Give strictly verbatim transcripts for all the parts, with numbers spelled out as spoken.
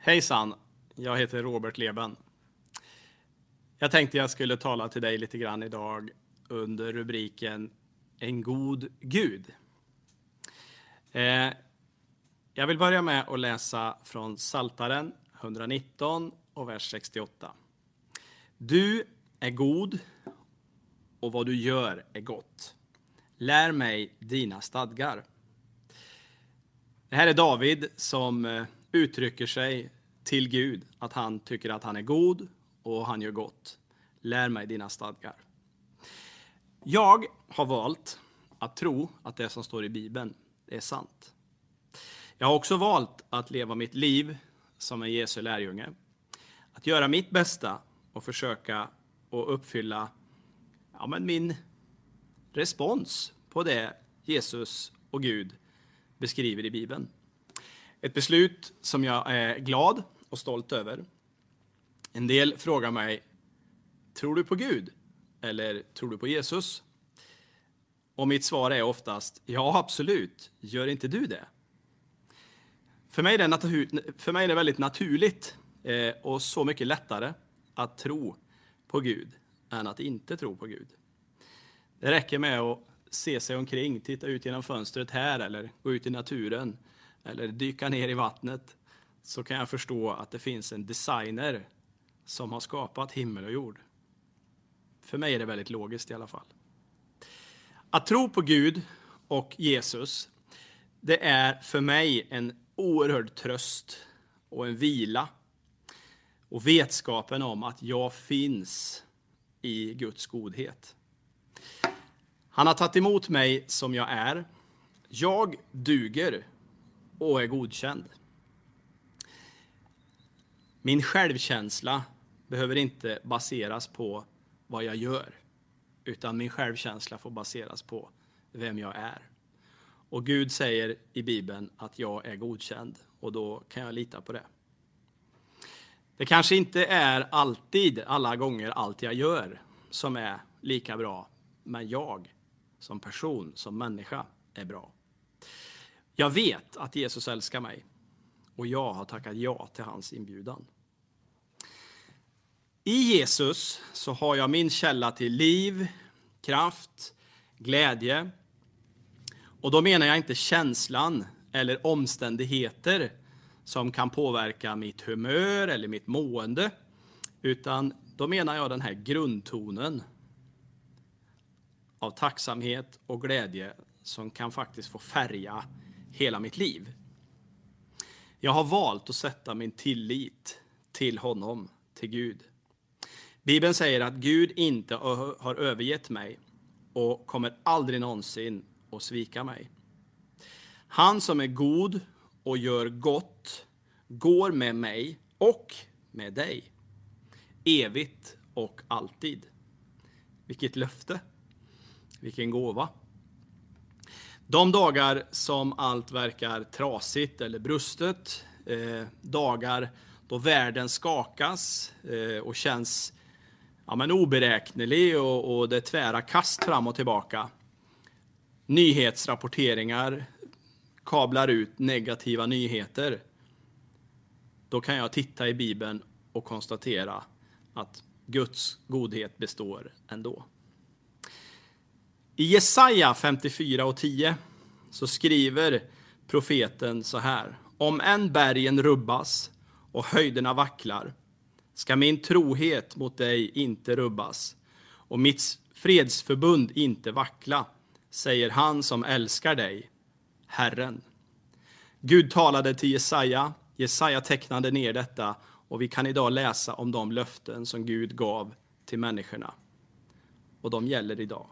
Hejsan, jag heter Robert Leben. Jag tänkte jag skulle tala till dig lite grann idag under rubriken En god Gud. Eh, jag vill börja med att läsa från Saltaren etthundranitton och vers sextioåtta. Du är god och vad du gör är gott. Lär mig dina stadgar. Det här är David som uttrycker sig till Gud att han tycker att han är god och han gör gott. Lär mig dina stadgar. Jag har valt att tro att det som står i Bibeln är sant. Jag har också valt att leva mitt liv som en Jesu lärjunge. Att göra mitt bästa och försöka och uppfylla ja, men min respons på det Jesus och Gud beskriver i Bibeln. Ett beslut som jag är glad och stolt över. En del frågar mig, tror du på Gud eller tror du på Jesus? Och mitt svar är oftast, ja absolut, gör inte du det? För mig är det, natu- för mig är det väldigt naturligt eh, och så mycket lättare att tro på Gud än att inte tro på Gud. Det räcker med att se sig omkring, titta ut genom fönstret här eller gå ut i naturen. Eller dyka ner i vattnet, så kan jag förstå att det finns en designer som har skapat himmel och jord. För mig är det väldigt logiskt i alla fall. Att tro på Gud och Jesus, det är för mig en oerhörd tröst och en vila. Och vetskapen om att jag finns i Guds godhet. Han har tagit emot mig som jag är. Jag duger och är godkänd. Min självkänsla behöver inte baseras på vad jag gör, utan min självkänsla får baseras på vem jag är. Och Gud säger i Bibeln att jag är godkänd, och då kan jag lita på det. Det kanske inte är alltid, alla gånger, allt jag gör som är lika bra, men jag som person, som människa är bra. Jag vet att Jesus älskar mig och jag har tackat ja till hans inbjudan. I Jesus så har jag min källa till liv, kraft, glädje. Och då menar jag inte känslan eller omständigheter som kan påverka mitt humör eller mitt mående, utan då menar jag den här grundtonen av tacksamhet och glädje som kan faktiskt få färga hela mitt liv. Jag har valt att sätta min tillit till honom, till Gud. Bibeln säger att Gud inte har övergett mig och kommer aldrig någonsin att svika mig. Han som är god och gör gott går med mig och med dig. Evigt och alltid. Vilket löfte. Vilken gåva. De dagar som allt verkar trasigt eller brustet, eh, dagar då världen skakas eh, och känns ja, men oberäknelig och, och det tvära kast fram och tillbaka. Nyhetsrapporteringar kablar ut negativa nyheter. Då kan jag titta i Bibeln och konstatera att Guds godhet består ändå. I Jesaja femtiofyra och tio så skriver profeten så här. Om än bergen rubbas och höjderna vacklar ska min trohet mot dig inte rubbas och mitt fredsförbund inte vackla, säger han som älskar dig, Herren. Gud talade till Jesaja, Jesaja tecknade ner detta och vi kan idag läsa om de löften som Gud gav till människorna. Och de gäller idag.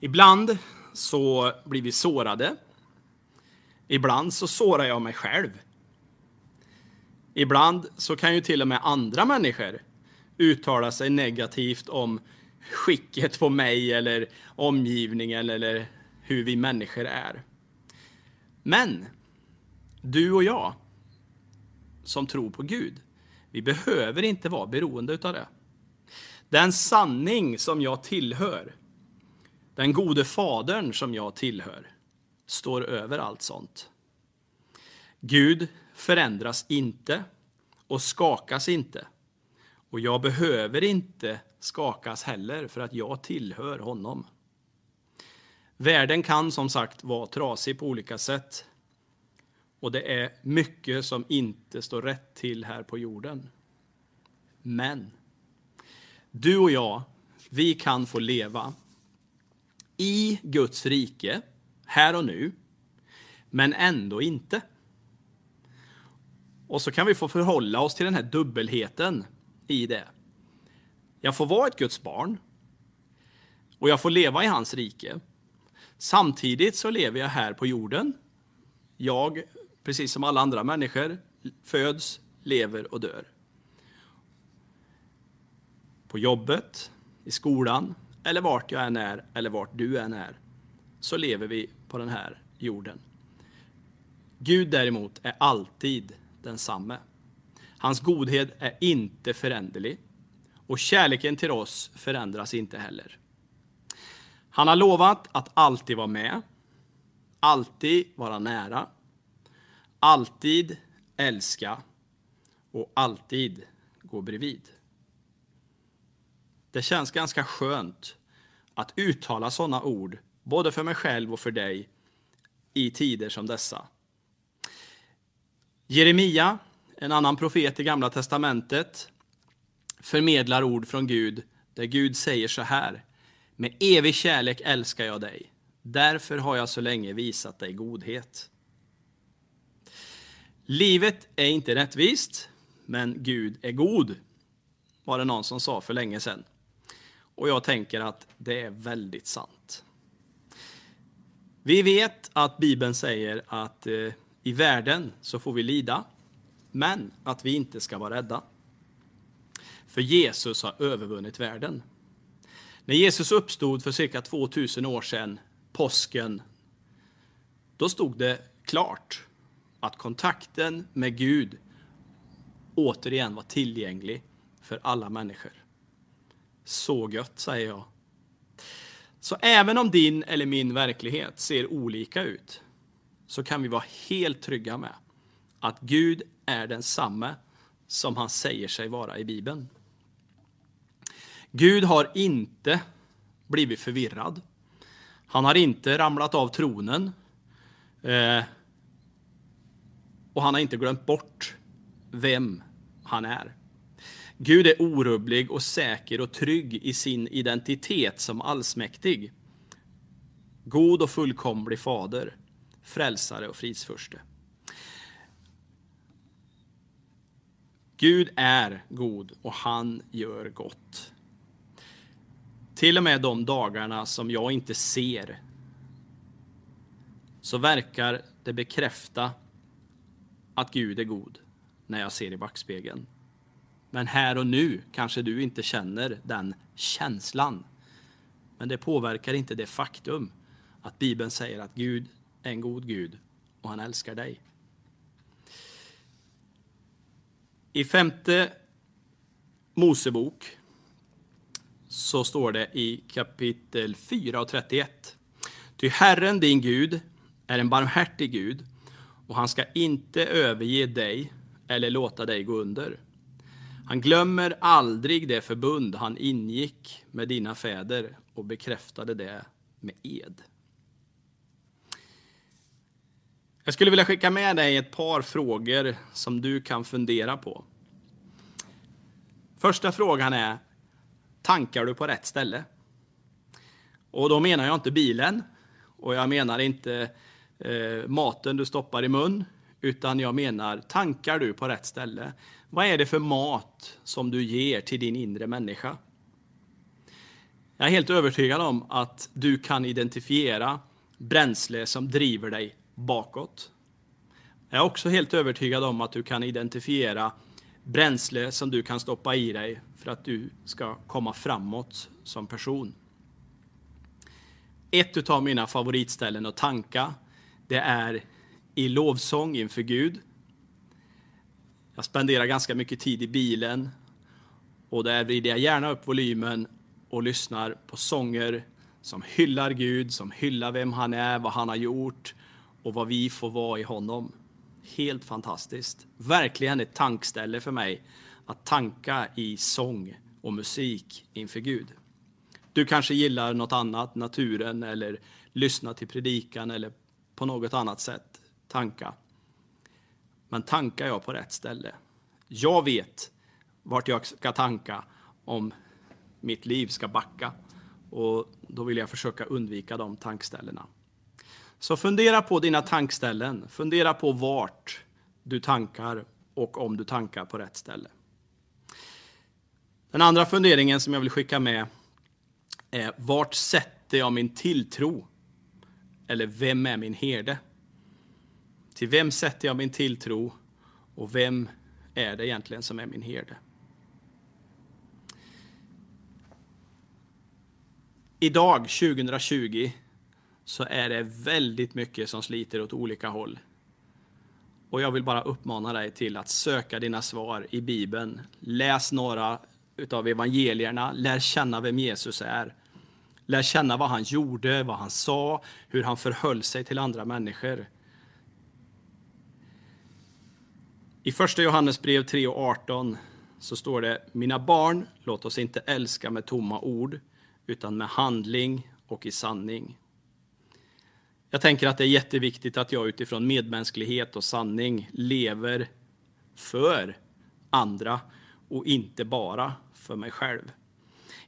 Ibland så blir vi sårade. Ibland så sårar jag mig själv. Ibland så kan ju till och med andra människor uttala sig negativt om skicket på mig eller omgivningen eller hur vi människor är. Men du och jag som tror på Gud, vi behöver inte vara beroende utav det. Den sanning som jag tillhör, den gode fadern som jag tillhör, står över allt sånt. Gud förändras inte och skakas inte. Och jag behöver inte skakas heller för att jag tillhör honom. Världen kan som sagt vara trasig på olika sätt. Och det är mycket som inte står rätt till här på jorden. Men du och jag, vi kan få leva i Guds rike, här och nu, men ändå inte. Och så kan vi få förhålla oss till den här dubbelheten i det. Jag får vara ett Guds barn och jag får leva i hans rike. Samtidigt så lever jag här på jorden. Jag, precis som alla andra människor, föds, lever och dör. På jobbet, i skolan, eller vart jag än är, eller vart du än är, så lever vi på den här jorden. Gud däremot är alltid densamme. Hans godhet är inte föränderlig, och kärleken till oss förändras inte heller. Han har lovat att alltid vara med, alltid vara nära, alltid älska och alltid gå bredvid. Det känns ganska skönt att uttala sådana ord, både för mig själv och för dig, i tider som dessa. Jeremia, en annan profet i Gamla Testamentet, förmedlar ord från Gud, där Gud säger så här: med evig kärlek älskar jag dig. Därför har jag så länge visat dig godhet. Livet är inte rättvist, men Gud är god, var det någon som sa för länge sedan. Och jag tänker att det är väldigt sant. Vi vet att Bibeln säger att eh, i världen så får vi lida, men att vi inte ska vara rädda. För Jesus har övervunnit världen. När Jesus uppstod för cirka tvåtusen år sedan, påsken, då stod det klart att kontakten med Gud återigen var tillgänglig för alla människor. Så gött, säger jag. Så även om din eller min verklighet ser olika ut, så kan vi vara helt trygga med att Gud är densamme som han säger sig vara i Bibeln. Gud har inte blivit förvirrad. Han har inte ramlat av tronen. Eh, och han har inte glömt bort vem han är. Gud är orubblig och säker och trygg i sin identitet som allsmäktig. God och fullkomlig fader, frälsare och fridsförste. Gud är god och han gör gott. Till och med de dagarna som jag inte ser, så verkar det bekräfta att Gud är god när jag ser i backspegeln. Men här och nu kanske du inte känner den känslan. Men det påverkar inte det faktum att Bibeln säger att Gud är en god Gud och han älskar dig. I femte Mosebok så står det i kapitel fyra och trettioett. Ty Herren din Gud är en barmhärtig Gud och han ska inte överge dig eller låta dig gå under. Han glömmer aldrig det förbund han ingick med dina fäder och bekräftade det med ed. Jag skulle vilja skicka med dig ett par frågor som du kan fundera på. Första frågan är: tankar du på rätt ställe? Och då menar jag inte bilen och jag menar inte eh, maten du stoppar i mun, utan jag menar, tankar du på rätt ställe? Vad är det för mat som du ger till din inre människa? Jag är helt övertygad om att du kan identifiera bränsle som driver dig bakåt. Jag är också helt övertygad om att du kan identifiera bränsle som du kan stoppa i dig för att du ska komma framåt som person. Ett av mina favoritställen att tanka, det är i lovsång inför Gud. Jag spenderar ganska mycket tid i bilen och där vrider jag gärna upp volymen och lyssnar på sånger som hyllar Gud, som hyllar vem han är, vad han har gjort och vad vi får vara i honom. Helt fantastiskt. Verkligen ett tankställe för mig att tanka i sång och musik inför Gud. Du kanske gillar något annat, naturen, eller lyssna till predikan eller på något annat sätt tanka. Men tankar jag på rätt ställe? Jag vet vart jag ska tanka om mitt liv ska backa. Och då vill jag försöka undvika de tankställena. Så fundera på dina tankställen. Fundera på vart du tankar och om du tankar på rätt ställe. Den andra funderingen som jag vill skicka med är: vart sätter jag min tilltro? Eller vem är min herde? Till vem sätter jag min tilltro? Och vem är det egentligen som är min herde? Idag, tjugotjugo, så är det väldigt mycket som sliter åt olika håll. Och jag vill bara uppmana dig till att söka dina svar i Bibeln. Läs några utav evangelierna. Lär känna vem Jesus är. Lär känna vad han gjorde, vad han sa, hur han förhöll sig till andra människor. I första Johannesbrev tre och arton så står det: mina barn, låt oss inte älska med tomma ord, utan med handling och i sanning. Jag tänker att det är jätteviktigt att jag utifrån medmänsklighet och sanning lever för andra och inte bara för mig själv.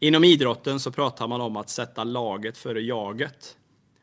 Inom idrotten så pratar man om att sätta laget före jaget.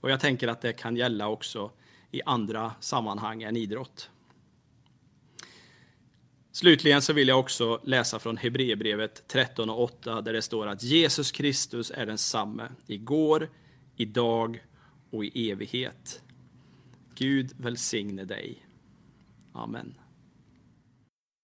Och jag tänker att det kan gälla också i andra sammanhang än idrott. Slutligen så vill jag också läsa från Hebreerbrevet tretton och åtta, där det står att Jesus Kristus är densamme igår, idag och i evighet. Gud välsigne dig. Amen.